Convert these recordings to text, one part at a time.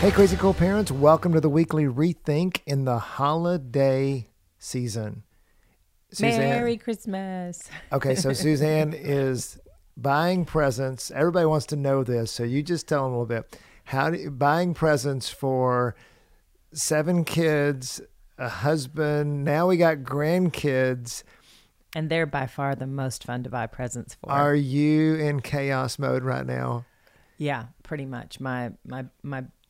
Hey, Crazy Cool Parents, welcome to the weekly Rethink in the holiday season. Suzanne, Merry Christmas. Okay, so Suzanne is buying presents. Everybody wants to know this, so you just tell them a little bit. Buying presents for 7 kids, a husband, now we got grandkids. And they're by far the most fun to buy presents for. Are you in chaos mode right now? Yeah, pretty much. My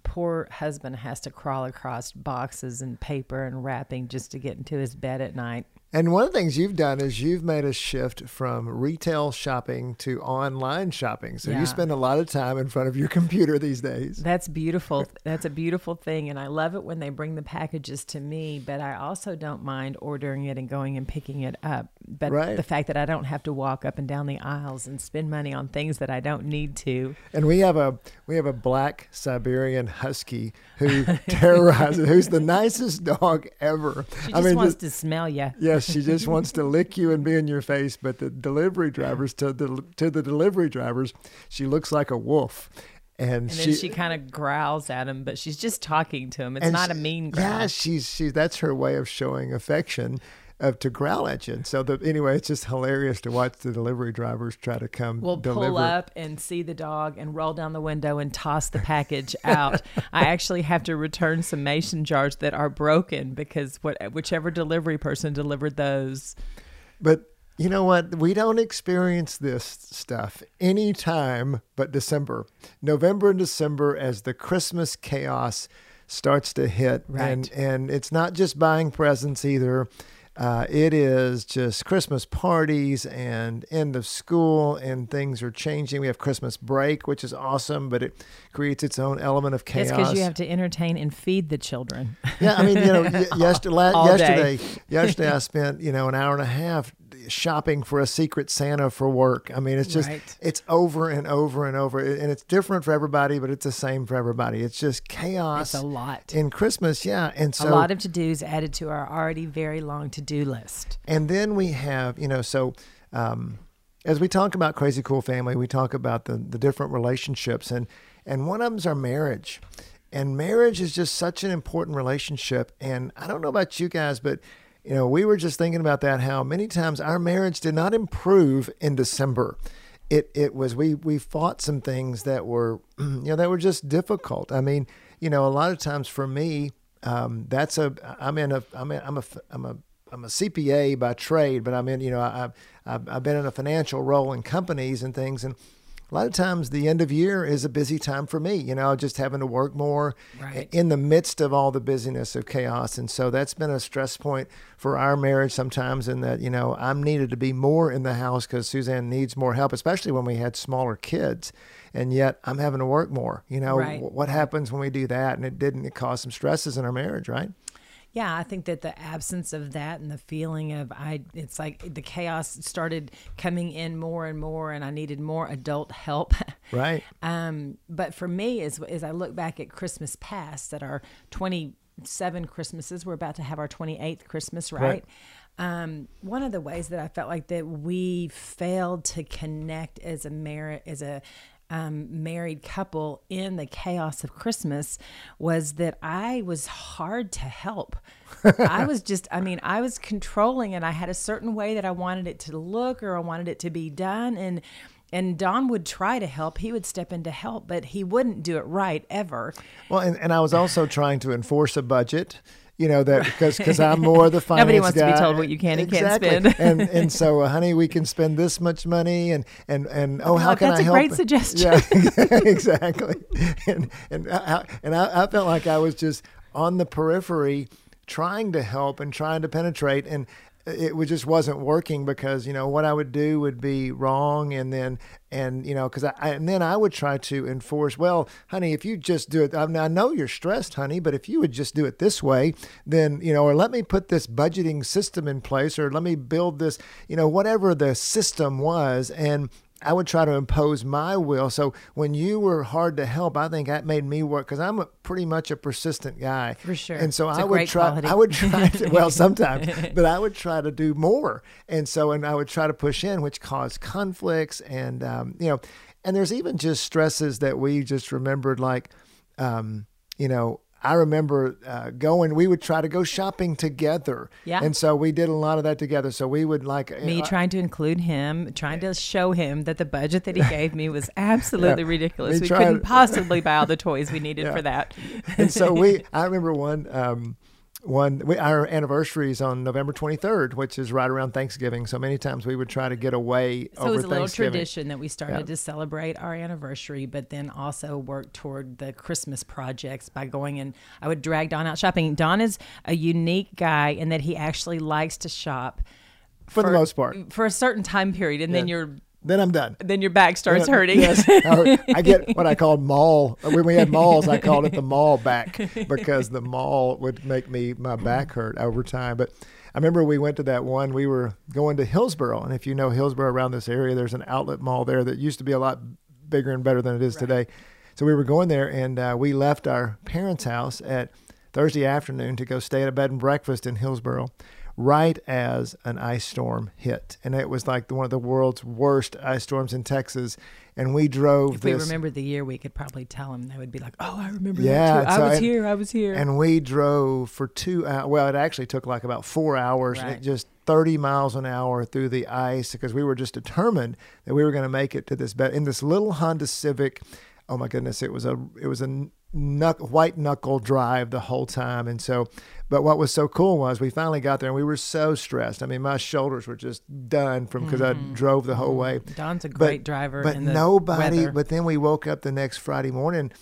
poor husband has to crawl across boxes and paper and wrapping just to get into his bed at night. And one of the things you've done is you've made a shift from retail shopping to online shopping. So yeah. You spend a lot of time in front of your computer these days. That's beautiful. That's a beautiful thing. And I love it when they bring the packages to me, but I also don't mind ordering it and going and picking it up. But The fact that I don't have to walk up and down the aisles and spend money on things that I don't need to. And we have a black Siberian Husky who terrorizes, who's the nicest dog ever. She just wants to smell you. Yeah. She just wants to lick you and be in your face, but to the delivery drivers, she looks like a wolf. And then she kind of growls at him, but she's just talking to him. It's not a mean growl. Yeah, that's her way of showing affection, to growl at you. And so anyway, it's just hilarious to watch the delivery drivers try to come. We'll pull up and see the dog and roll down the window and toss the package out. I actually have to return some mason jars that are broken because whichever delivery person delivered those. But you know what? We don't experience this stuff any time but December. November and December, as the Christmas chaos starts to hit. Right. And it's not just buying presents either. It is just Christmas parties and end of school, and things are changing. We have Christmas break, which is awesome, but it creates its own element of chaos. It's because you have to entertain and feed the children. Yeah, I mean, you know, yesterday I spent, you know, an hour and a half shopping for a Secret Santa for work. I mean, it's just, It's over and over and over, and it's different for everybody, but it's the same for everybody. It's just chaos. It's a lot. In Christmas, yeah. And so a lot of to-dos added to our already very long to-do list. And then we have, you know, so as we talk about Crazy Cool Family, we talk about the different relationships, and one of them's our marriage. And marriage is just such an important relationship. And I don't know about you guys, but you know, we were just thinking about that, how many times our marriage did not improve in December. It was, we fought some things that were, you know, that were just difficult. I mean, you know, a lot of times for me, I'm a CPA by trade, but I've been in a financial role in companies and things. And a lot of times the end of year is a busy time for me, you know, just having to work more in the midst of all the busyness of chaos. And so that's been a stress point for our marriage sometimes, in that, you know, I'm needed to be more in the house because Suzanne needs more help, especially when we had smaller kids. And yet I'm having to work more, you know, What happens when we do that? And it caused some stresses in our marriage, right? Yeah, I think that the absence of that and the feeling of it's like the chaos started coming in more and more, and I needed more adult help. Right. But for me, as I look back at Christmas past, at our 27 Christmases, we're about to have our 28th Christmas, right? One of the ways that I felt like that we failed to connect as a married couple in the chaos of Christmas was that I was hard to help. I was controlling, and I had a certain way that I wanted it to look, or I wanted it to be done. And Don would try to help. He would step in to help, but he wouldn't do it right ever. Well, and I was also trying to enforce a budget. You know, that because I'm more the finance guy. Nobody wants to be told what you can and can't spend. and so, honey, we can spend this much money, and how can I help? That's a great suggestion. Yeah, exactly. And I felt like I was just on the periphery, trying to help and trying to penetrate, and it just wasn't working because, you know, what I would do would be wrong. And you know, because then I would try to enforce, well, honey, if you just do it, I know you're stressed, honey, but if you would just do it this way, then, you know, or let me put this budgeting system in place, or let me build this, you know, whatever the system was. And I would try to impose my will. So when you were hard to help, I think that made me work, because I'm pretty much a persistent guy. For sure. And so I would try to, well, sometimes, but I would try to do more. And so, and I would try to push in, which caused conflicts. And, you know, and there's even just stresses that we just remembered, like, you know, I remember we would try to go shopping together. Yeah. And so we did a lot of that together. So we would like... Me trying to include him, trying to show him that the budget that he gave me was absolutely ridiculous. We couldn't possibly buy all the toys we needed for that. And so I remember our anniversary is on November 23rd, which is right around Thanksgiving. So many times we would try to get away over Thanksgiving. So it was a little tradition that we started to celebrate our anniversary, but then also work toward the Christmas projects by going, and I would drag Don out shopping. Don is a unique guy in that he actually likes to shop. For the most part. For a certain time period. And then then I'm done. Then your back starts hurting. Yes. I get what I called mall. When we had malls, I called it the mall back, because the mall would make my back hurt over time. But I remember we went to that one. We were going to Hillsborough. And if you know Hillsborough, around this area, there's an outlet mall there that used to be a lot bigger and better than it is today. So we were going there, and we left our parents' house at Thursday afternoon to go stay at a bed and breakfast in Hillsborough, right as an ice storm hit. And it was like one of the world's worst ice storms in Texas. And we drove If we remembered the year, we could probably tell them. They would be like, oh, I remember that too. So I was here. And we drove for 2 hours. Well, it actually took like about 4 hours. Right. It just 30 miles an hour through the ice, because we were just determined that we were going to make it to this bed. In this little Honda Civic, oh my goodness, it was a white knuckle drive the whole time. And so, but what was so cool was we finally got there, and we were so stressed. I mean, my shoulders were just done from, because I drove the whole way. Don's a great driver. But then we woke up the next Friday morning,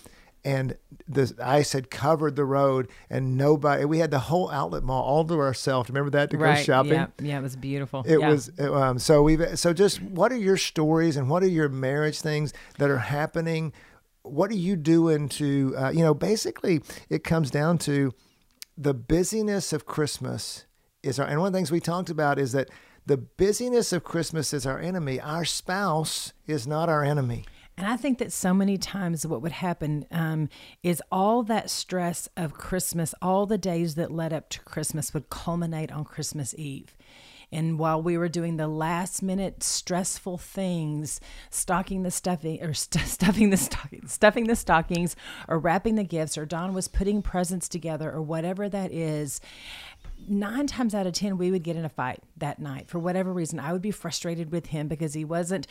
and the ice had covered the road, and we had the whole outlet mall all to ourselves. Remember that, to go shopping? Yeah. Yeah, it was beautiful. So just, what are your stories, and what are your marriage things that are happening? What are you doing to, you know, basically it comes down to the busyness of Christmas and one of the things we talked about is that the busyness of Christmas is our enemy. Our spouse is not our enemy. And I think that so many times what would happen is all that stress of Christmas, all the days that led up to Christmas would culminate on Christmas Eve. And while we were doing the last minute stressful things, stuffing the stockings, or wrapping the gifts, or Don was putting presents together, or whatever that is, 9 times out of 10, we would get in a fight that night for whatever reason. I would be frustrated with him because he wasn't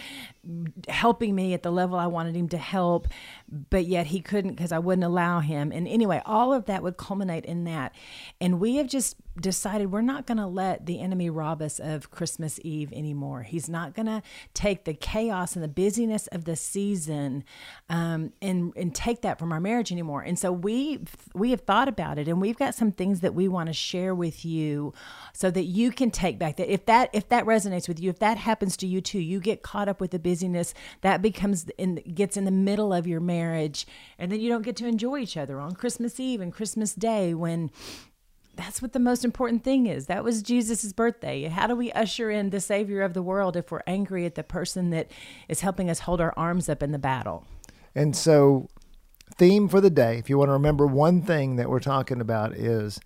helping me at the level I wanted him to help, but yet he couldn't because I wouldn't allow him. And anyway, all of that would culminate in that. And we have just decided we're not going to let the enemy rob us of Christmas Eve anymore. He's not going to take the chaos and the busyness of the season and take that from our marriage anymore. And so we have thought about it, and we've got some things that we want to share with you so that you can take back that. If that resonates with you, if that happens to you too, you get caught up with the busyness that gets in the middle of your marriage, and then you don't get to enjoy each other on Christmas Eve and Christmas Day when... That's what the most important thing is. That was Jesus's birthday. How do we usher in the Savior of the world if we're angry at the person that is helping us hold our arms up in the battle? And so, theme for the day, if you want to remember one thing that we're talking about, is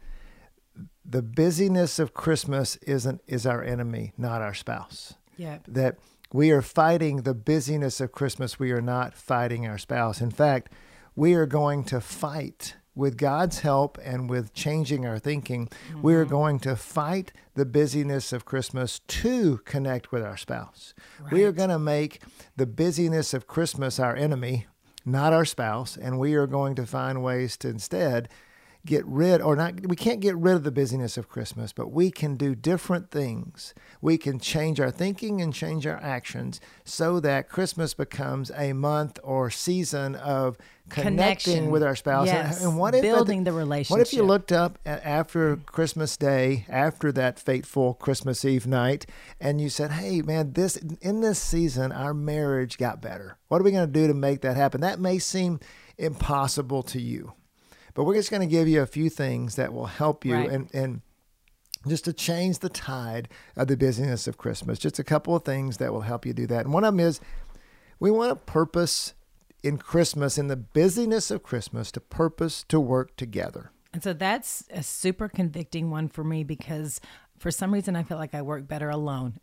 the busyness of Christmas is our enemy, not our spouse. Yeah. That we are fighting the busyness of Christmas. We are not fighting our spouse. In fact, we are going to fight, with God's help and with changing our thinking, we're going to fight the busyness of Christmas to connect with our spouse. Right. We are going to make the busyness of Christmas our enemy, not our spouse, and we are going to find ways to instead get rid, or not, we can't get rid of the busyness of Christmas, but we can do different things. We can change our thinking and change our actions so that Christmas becomes a month or season of connecting with our spouse. Yes. And what if building the relationship? What if you looked up after Christmas Day, after that fateful Christmas Eve night, and you said, "Hey, man, in this season, our marriage got better. What are we going to do to make that happen?" That may seem impossible to you, but we're just going to give you a few things that will help you, right, and just to change the tide of the busyness of Christmas. Just a couple of things that will help you do that. And one of them is, we want to purpose in Christmas, in the busyness of Christmas, to purpose to work together. And so that's a super convicting one for me, because for some reason, I feel like I work better alone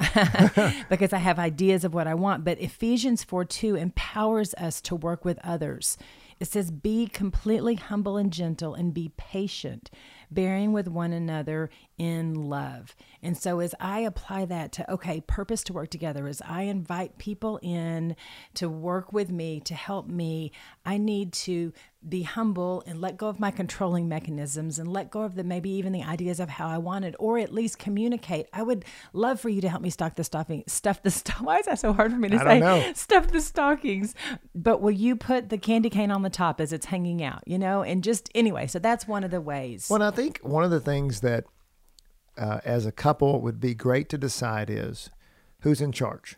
because I have ideas of what I want. But Ephesians 4:2 empowers us to work with others. It says, "Be completely humble and gentle, and be patient, bearing with one another in love." And so as I apply that to, okay, purpose to work together, as I invite people in to work with me, to help me, I need to be humble and let go of my controlling mechanisms, and let go of the maybe even the ideas of how I wanted, or at least communicate. I would love for you to help me Why is that so hard for me to say? I don't know. Stuff the stockings. But will you put the candy cane on the top as it's hanging out, you know? And just anyway, so that's one of the ways. Well, I think one of the things that as a couple would be great to decide is who's in charge.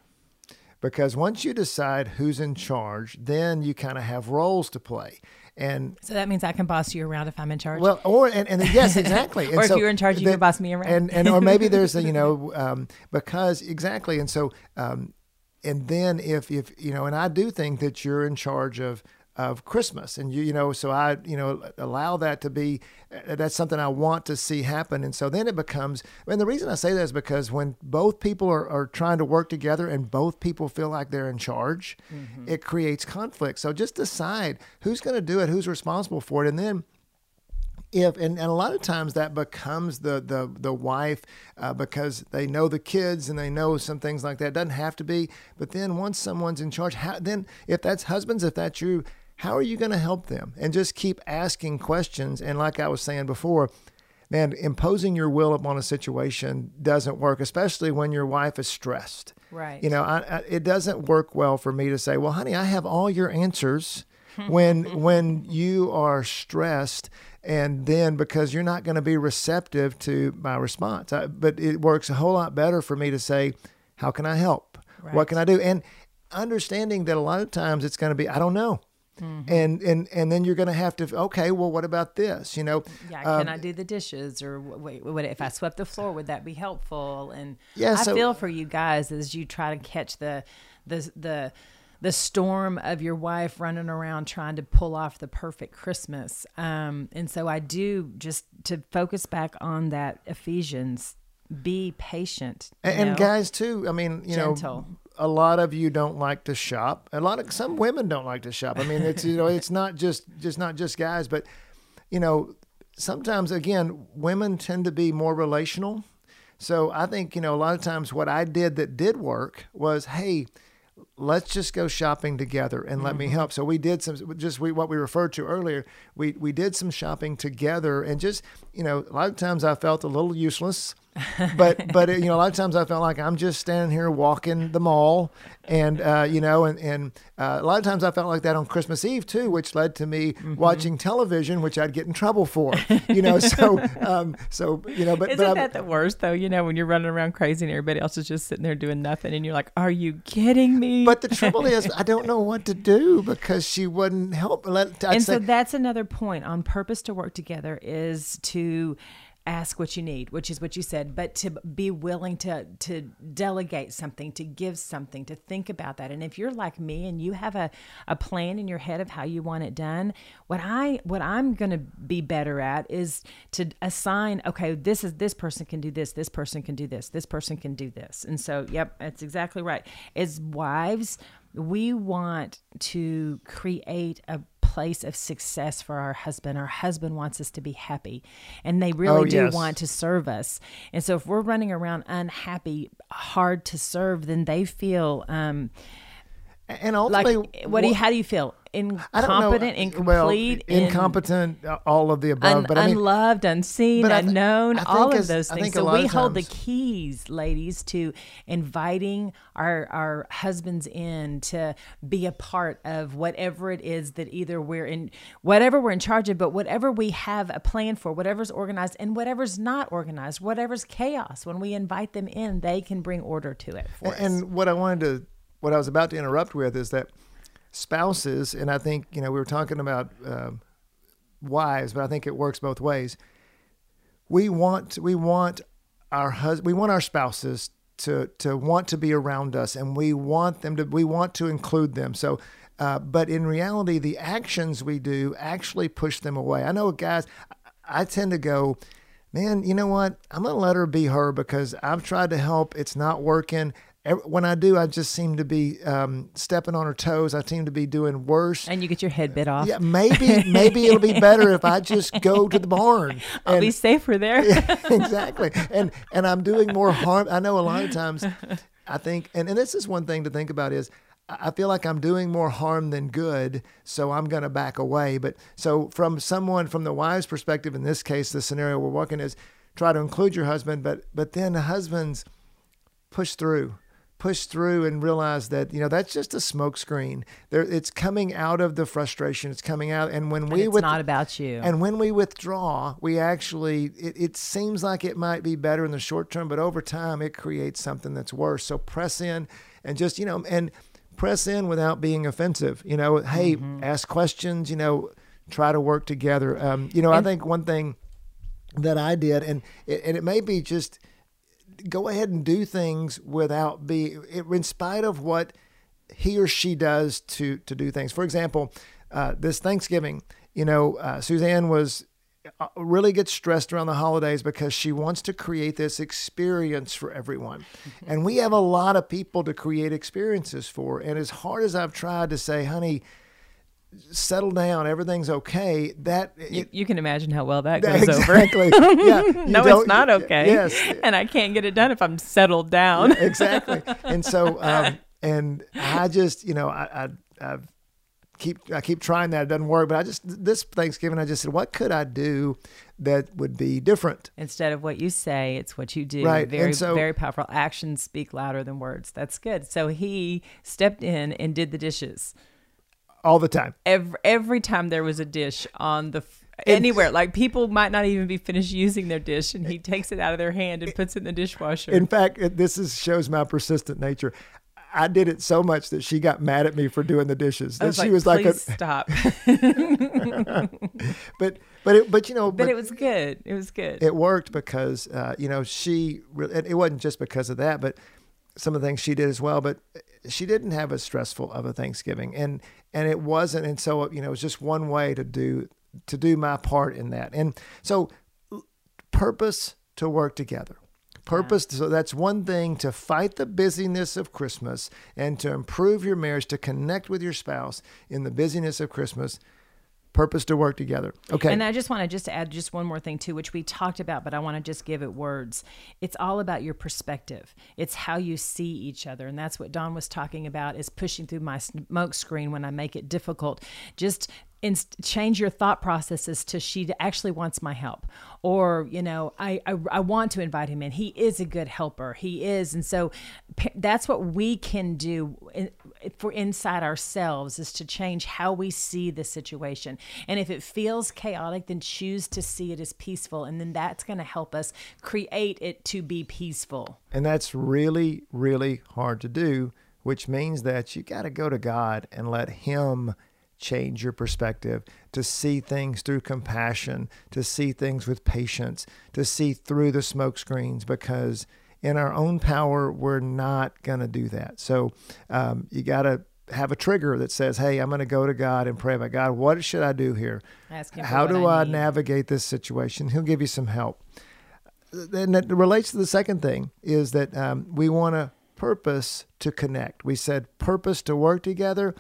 Because once you decide who's in charge, then you kind of have roles to play. And so that means I can boss you around if I'm in charge? Well, and yes, exactly. And or so if you're in charge, you can boss me around. And or maybe there's a, because exactly. And so, and then if, you know, and I do think that you're in charge of Christmas, and so I allow that to be, that's something I want to see happen. And so then it becomes, and the reason I say that is because when both people are trying to work together and both people feel like they're in charge, mm-hmm, it creates conflict. So just decide who's going to do it, who's responsible for it. And then and a lot of times that becomes the wife, because they know the kids and they know some things like that. It doesn't have to be, but then once someone's in charge, then if that's husbands, if that's you, how are you going to help them? And just keep asking questions. And like I was saying before, man, imposing your will upon a situation doesn't work, especially when your wife is stressed. Right. You know, it doesn't work well for me to say, "Well, honey, I have all your answers," when you are stressed, and then because you're not going to be receptive to my response. But it works a whole lot better for me to say, "How can I help? Right. What can I do?" And understanding that a lot of times it's going to be, "I don't know." Mm-hmm. And then you're going to have to, okay, well, what about this? You know, yeah, can I do the dishes, or wait, if I swept the floor, would that be helpful? And yeah, I feel for you guys as you try to catch the storm of your wife running around trying to pull off the perfect Christmas. And so I do, just to focus back on that Ephesians, be patient. And guys too, I mean, gentle. A lot of you don't like to shop. Some women don't like to shop. I mean, it's, it's not just guys, but sometimes again, women tend to be more relational. So I think, a lot of times what I did that did work was, "Hey, let's just go shopping together and let me help." So we did what we referred to earlier. We did some shopping together, and just, a lot of times I felt a little useless, but a lot of times I felt like I'm just standing here walking the mall, and a lot of times I felt like that on Christmas Eve too, which led to me watching television, which I'd get in trouble for, but isn't that the worst though, when you're running around crazy and everybody else is just sitting there doing nothing, and you're like, "Are you kidding me?" But the trouble is, I don't know what to do because she wouldn't help. So that's another point on purpose to work together, is to ask what you need, which is what you said, but to be willing to delegate something, to give something, to think about that. And if you're like me and you have a plan in your head of how you want it done, what I'm going to be better at is to assign, okay, this person can do this, this person can do this, this person can do this. And so, yep, that's exactly right. As wives, we want to create a place of success for our husband. Our husband wants us to be happy, and they really do want to serve us. And so if we're running around unhappy, hard to serve, then they feel And ultimately, like, what do you, how do you feel? Incompetent, incomplete, incompetent, all of the above, but I mean, unloved, unseen, unknown, all of those things. So we hold the keys, ladies, to inviting our husbands in to be a part of whatever it is that either we're in, whatever we're in charge of, but whatever we have a plan for, whatever's organized and whatever's not organized, whatever's chaos. When we invite them in, they can bring order to it for us. And what I wanted to, what I was about to interrupt with is that spouses, and I think, you know, we were talking about wives, but I think it works both ways. We want our spouses to want to be around us, and we want to include them. So, but in reality, the actions we do actually push them away. I know, guys, I tend to go, man, you know what? I'm gonna let her be her because I've tried to help. It's not working. When I do, I just seem to be stepping on her toes. I seem to be doing worse. And you get your head bit off. Yeah, maybe it'll be better if I just go to the barn. I'll be safer there. Yeah, exactly. And I'm doing more harm. I know a lot of times I think, and this is one thing to think about is, I feel like I'm doing more harm than good, so I'm going to back away. But so from the wife's perspective, in this case, the scenario we're working is try to include your husband, but then the husbands push through and realize that, you know, that's just a smokescreen. It's coming out of the frustration. It's coming out, it's not about you. And when we withdraw, we actually, it seems like it might be better in the short term, but over time it creates something that's worse. So press in and just, you know, and press in without being offensive. You know, hey, ask questions. You know, try to work together. You know, I think one thing that I did, and it may be just, go ahead and do things in spite of what he or she does to do things. For example, this Thanksgiving, you know, Suzanne really gets stressed around the holidays because she wants to create this experience for everyone. And we have a lot of people to create experiences for. And as hard as I've tried to say, honey, settle down, everything's okay, that you can imagine how well that goes exactly over. Yeah, no, it's not okay. Yes. And I can't get it done if I'm settled down. Exactly. And so and I just, you know, I keep trying that, it doesn't work, but this Thanksgiving I just said, what could I do that would be different? Instead of what you say, it's what you do. Right. Very, very powerful. Actions speak louder than words. That's good. So he stepped in and did the dishes. All the time. Every time there was a dish on the anywhere, like people might not even be finished using their dish, and he takes it out of their hand and puts it in the dishwasher. In fact, shows my persistent nature. I did it so much that she got mad at me for doing the dishes. That she was like, "Please stop." But it was good. It was good. It worked because you know, it wasn't just because of that, but some of the things she did as well. But she didn't have as stressful of a Thanksgiving, and it wasn't. And so, you know, it was just one way to do my part in that. And so purpose to work together. Purpose. Yeah. So that's one thing, to fight the busyness of Christmas and to improve your marriage, to connect with your spouse in the busyness of Christmas. Purpose to work together. Okay. And I just want to add just one more thing too, which we talked about, but I want to just give it words. It's all about your perspective. It's how you see each other. And that's what Don was talking about, is pushing through my smoke screen when I make it difficult. Just change your thought processes to, she actually wants my help, or, you know, I want to invite him in. He is a good helper. He is. And so that's what we can do for inside ourselves, is to change how we see the situation. And if it feels chaotic, then choose to see it as peaceful. And then that's going to help us create it to be peaceful. And that's really, really hard to do, which means that you got to go to God and let him change your perspective, to see things through compassion, to see things with patience, to see through the smoke screens, because in our own power, we're not going to do that. So you got to have a trigger that says, hey, I'm going to go to God and pray about, God, what should I do here? Ask him, how do I navigate this situation? He'll give you some help. And that relates to the second thing, is that we want a purpose to connect. We said purpose to work together,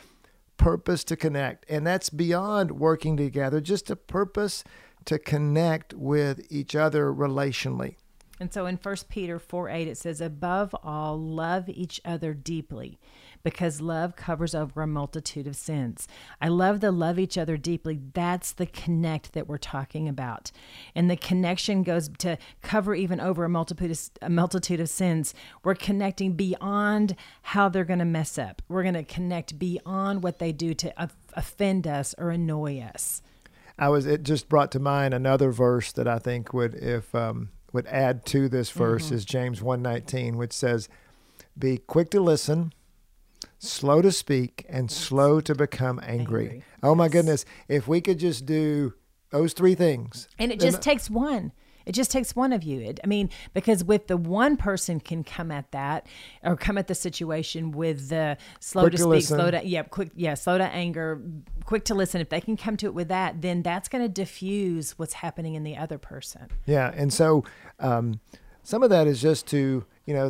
purpose to connect. And that's beyond working together, just a purpose to connect with each other relationally. And so in 1 Peter 4:8, it says, above all, love each other deeply, because love covers over a multitude of sins. I love the love each other deeply. That's the connect that we're talking about. And the connection goes to cover even over a multitude of sins. We're connecting beyond how they're going to mess up. We're going to connect beyond what they do to offend us or annoy us. It just brought to mind another verse that I think would add to this verse is James 1:19, which says, "Be quick to listen, slow to speak, and slow to become angry." Oh my goodness! If we could just do those three things, and it just takes one. It just takes one of you. Because with the one person can come at the situation with the slow to speak, slow to anger, quick to listen. If they can come to it with that, then that's going to diffuse what's happening in the other person. Yeah. And so some of that is just to,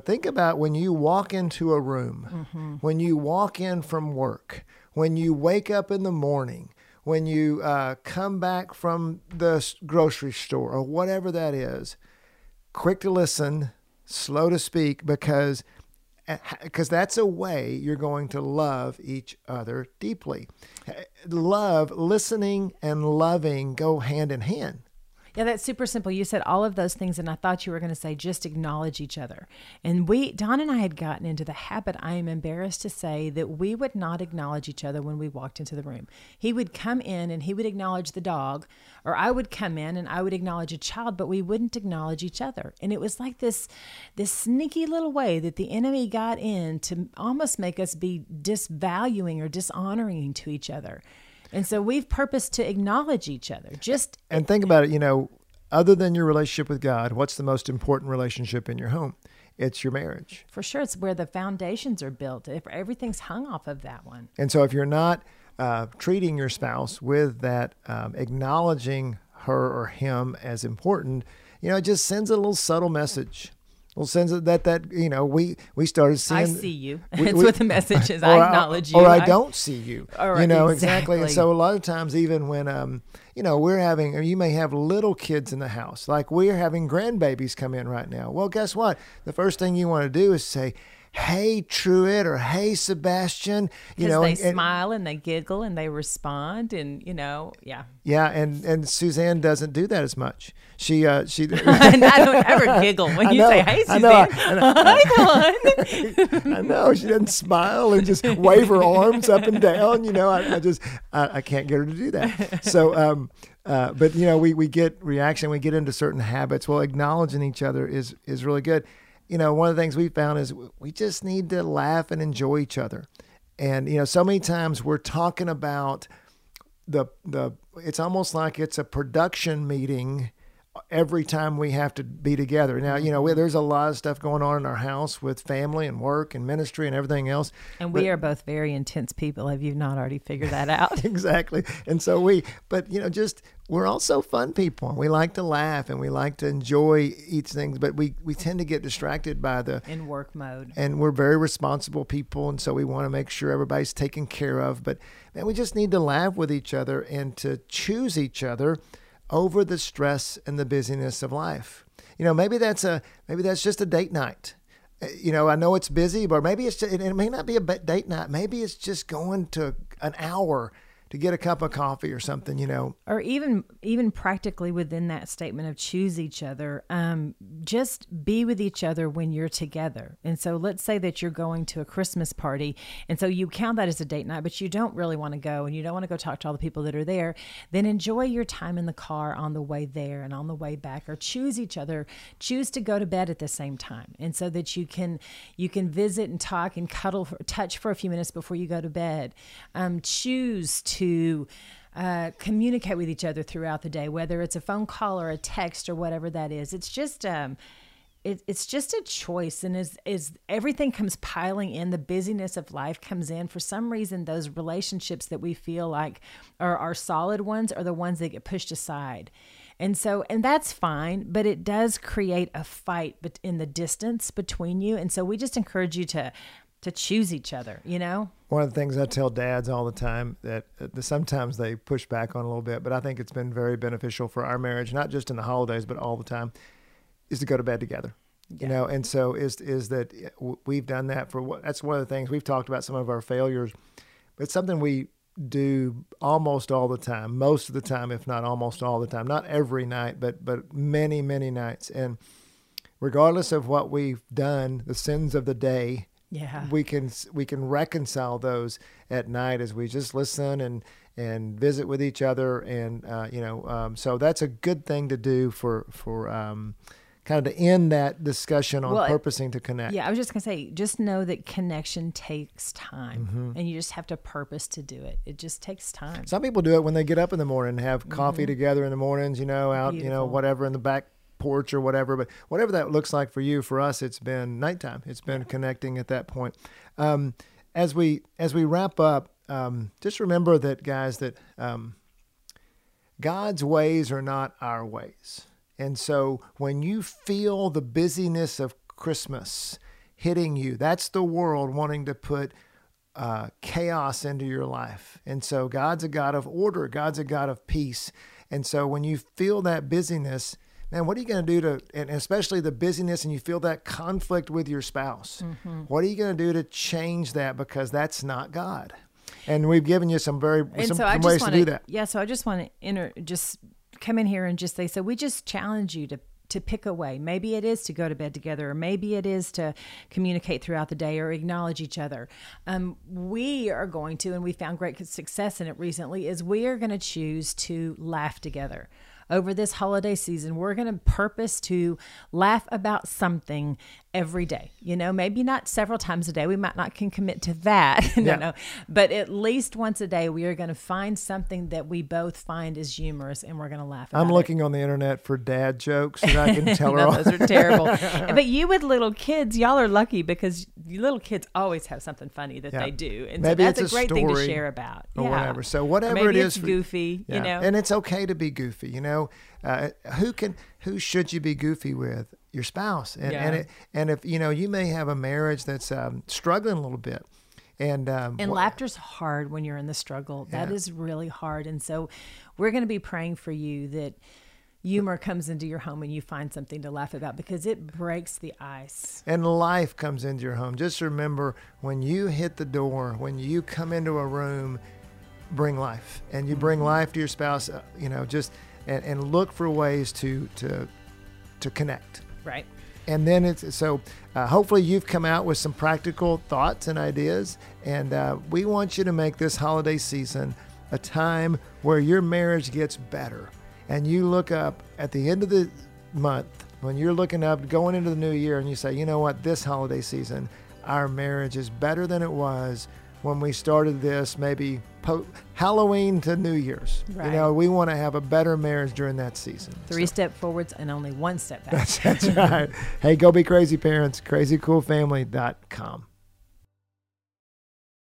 think about when you walk into a room, when you walk in from work, when you wake up in the morning, when you come back from the grocery store or whatever that is, quick to listen, slow to speak, because that's a way you're going to love each other deeply. Listening and loving go hand in hand. Yeah, that's super simple. You said all of those things, and I thought you were going to say just acknowledge each other. And Don and I had gotten into the habit, I am embarrassed to say, that we would not acknowledge each other when we walked into the room. He would come in and he would acknowledge the dog, or I would come in and I would acknowledge a child, but we wouldn't acknowledge each other. And it was like this sneaky little way that the enemy got in to almost make us be disvaluing or dishonoring to each other. And so we've purposed to acknowledge each other. And think about it, other than your relationship with God, what's the most important relationship in your home? It's your marriage. For sure. It's where the foundations are built. If everything's hung off of that one. And so if you're not treating your spouse with that, acknowledging her or him as important, it just sends a little subtle message. Well, since we started seeing. I see you. That's what the message is. I acknowledge you. Or I don't see you. Or, exactly. And so a lot of times, even when, you may have little kids in the house. Like we're having grandbabies come in right now. Well, guess what? The first thing you want to do is say, "Hey, Truett," or "Hey, Sebastian." They smile and they giggle and they respond, and yeah. Yeah, and Suzanne doesn't do that as much. She. And I don't ever giggle when you say, "Hey, Suzanne." Hi, Don. I know she doesn't smile and just wave her arms up and down. I can't get her to do that. So. But we get reaction. We get into certain habits. Well, acknowledging each other is really good. One of the things we found is we just need to laugh and enjoy each other. And, so many times we're talking about it's almost like it's a production meeting every time we have to be together. Now, there's a lot of stuff going on in our house with family and work and ministry and everything else. And we are both very intense people. Have you not already figured that out? Exactly. And so we're also fun people, and we like to laugh and we like to enjoy each thing, but we tend to get distracted by in work mode. And we're very responsible people, and so we want to make sure everybody's taken care of. But man, we just need to laugh with each other and to choose each other over the stress and the busyness of life. Maybe that's just a date night. I know it's busy, but maybe it may not be a date night. Maybe it's just going to an hour to get a cup of coffee or something, Or even practically within that statement of choose each other, just be with each other when you're together. And so let's say that you're going to a Christmas party, and so you count that as a date night, but you don't really want to go, and you don't want to go talk to all the people that are there. Then enjoy your time in the car on the way there and on the way back, or choose each other. Choose to go to bed at the same time, and so that you can visit and talk and cuddle, touch for a few minutes before you go to bed. Choose to communicate with each other throughout the day, whether it's a phone call or a text or whatever that is. It's just it's just a choice, and as everything comes piling in, the busyness of life comes in. For some reason, those relationships that we feel like are our solid ones are the ones that get pushed aside. And that's fine, but it does create a fight in the distance between you. And so we just encourage you to choose each other, One of the things I tell dads all the time that sometimes they push back on a little bit, but I think it's been very beneficial for our marriage, not just in the holidays, but all the time, is to go to bed together. Yeah. You know, and so is that we've done that for what, that's one of the things we've talked about, some of our failures, but it's something we do almost all the time, most of the time, if not almost all the time, not every night, but many, many nights. And regardless of what we've done, the sins of the day, yeah, we can reconcile those at night as we just listen and visit with each other. And, so that's a good thing to do for kind of to end that discussion on purposing to connect. Yeah, I was just going to say, just know that connection takes time, mm-hmm. and you just have to purpose to do it. It just takes time. Some people do it when they get up in the morning, have coffee mm-hmm. together in the mornings, you know, out, Beautiful. You know, whatever, in the back porch or whatever. But whatever that looks like for you, for us, it's been nighttime. It's been connecting at that point. As we wrap up, just remember that, guys, that God's ways are not our ways. And so when you feel the busyness of Christmas hitting you, that's the world wanting to put chaos into your life. And so God's a God of order. God's a God of peace. And so when you feel that busyness, man, what are you going to do to, and especially the busyness and you feel that conflict with your spouse, mm-hmm. what are you going to do to change that? Because that's not God. And we've given you some ways to do that. Yeah, so I just want to come in here and just say, so we just challenge you to pick a way. Maybe it is to go to bed together, or maybe it is to communicate throughout the day or acknowledge each other. We are going to, and we found great success in it recently, is we are going to choose to laugh together. Over this holiday season, we're going to purpose to laugh about something every day. You know, maybe not several times a day. We might not can commit to that. No. But at least once a day, we are going to find something that we both find is humorous, and we're going to laugh about it. I'm looking on the internet for dad jokes that I can tell her all. Those are terrible. But you with little kids, y'all are lucky because little kids always have something funny that they do. And maybe so that's a great thing to share about. Or whatever. So whatever maybe it is. Maybe it's goofy, you know. And it's okay to be goofy, you know. Who should you be goofy with? Your spouse. And if you know, you may have a marriage that's struggling a little bit, and laughter's hard when you're in the struggle. That is really hard. And so we're going to be praying for you that humor comes into your home and you find something to laugh about, because it breaks the ice. And life comes into your home. Just remember, when you hit the door, when you come into a room, bring life, and you bring life to your spouse. You know, just. And look for ways to connect. Right. And then hopefully you've come out with some practical thoughts and ideas. And we want you to make this holiday season a time where your marriage gets better. And you look up at the end of the month, when you're looking up, going into the new year, and you say, you know what, this holiday season, our marriage is better than it was when we started this, maybe Halloween to New Year's. Right. You know, we want to have a better marriage during that season. Three step forwards and only one step back. That's right. Hey, go be crazy, parents. crazycoolfamily.com.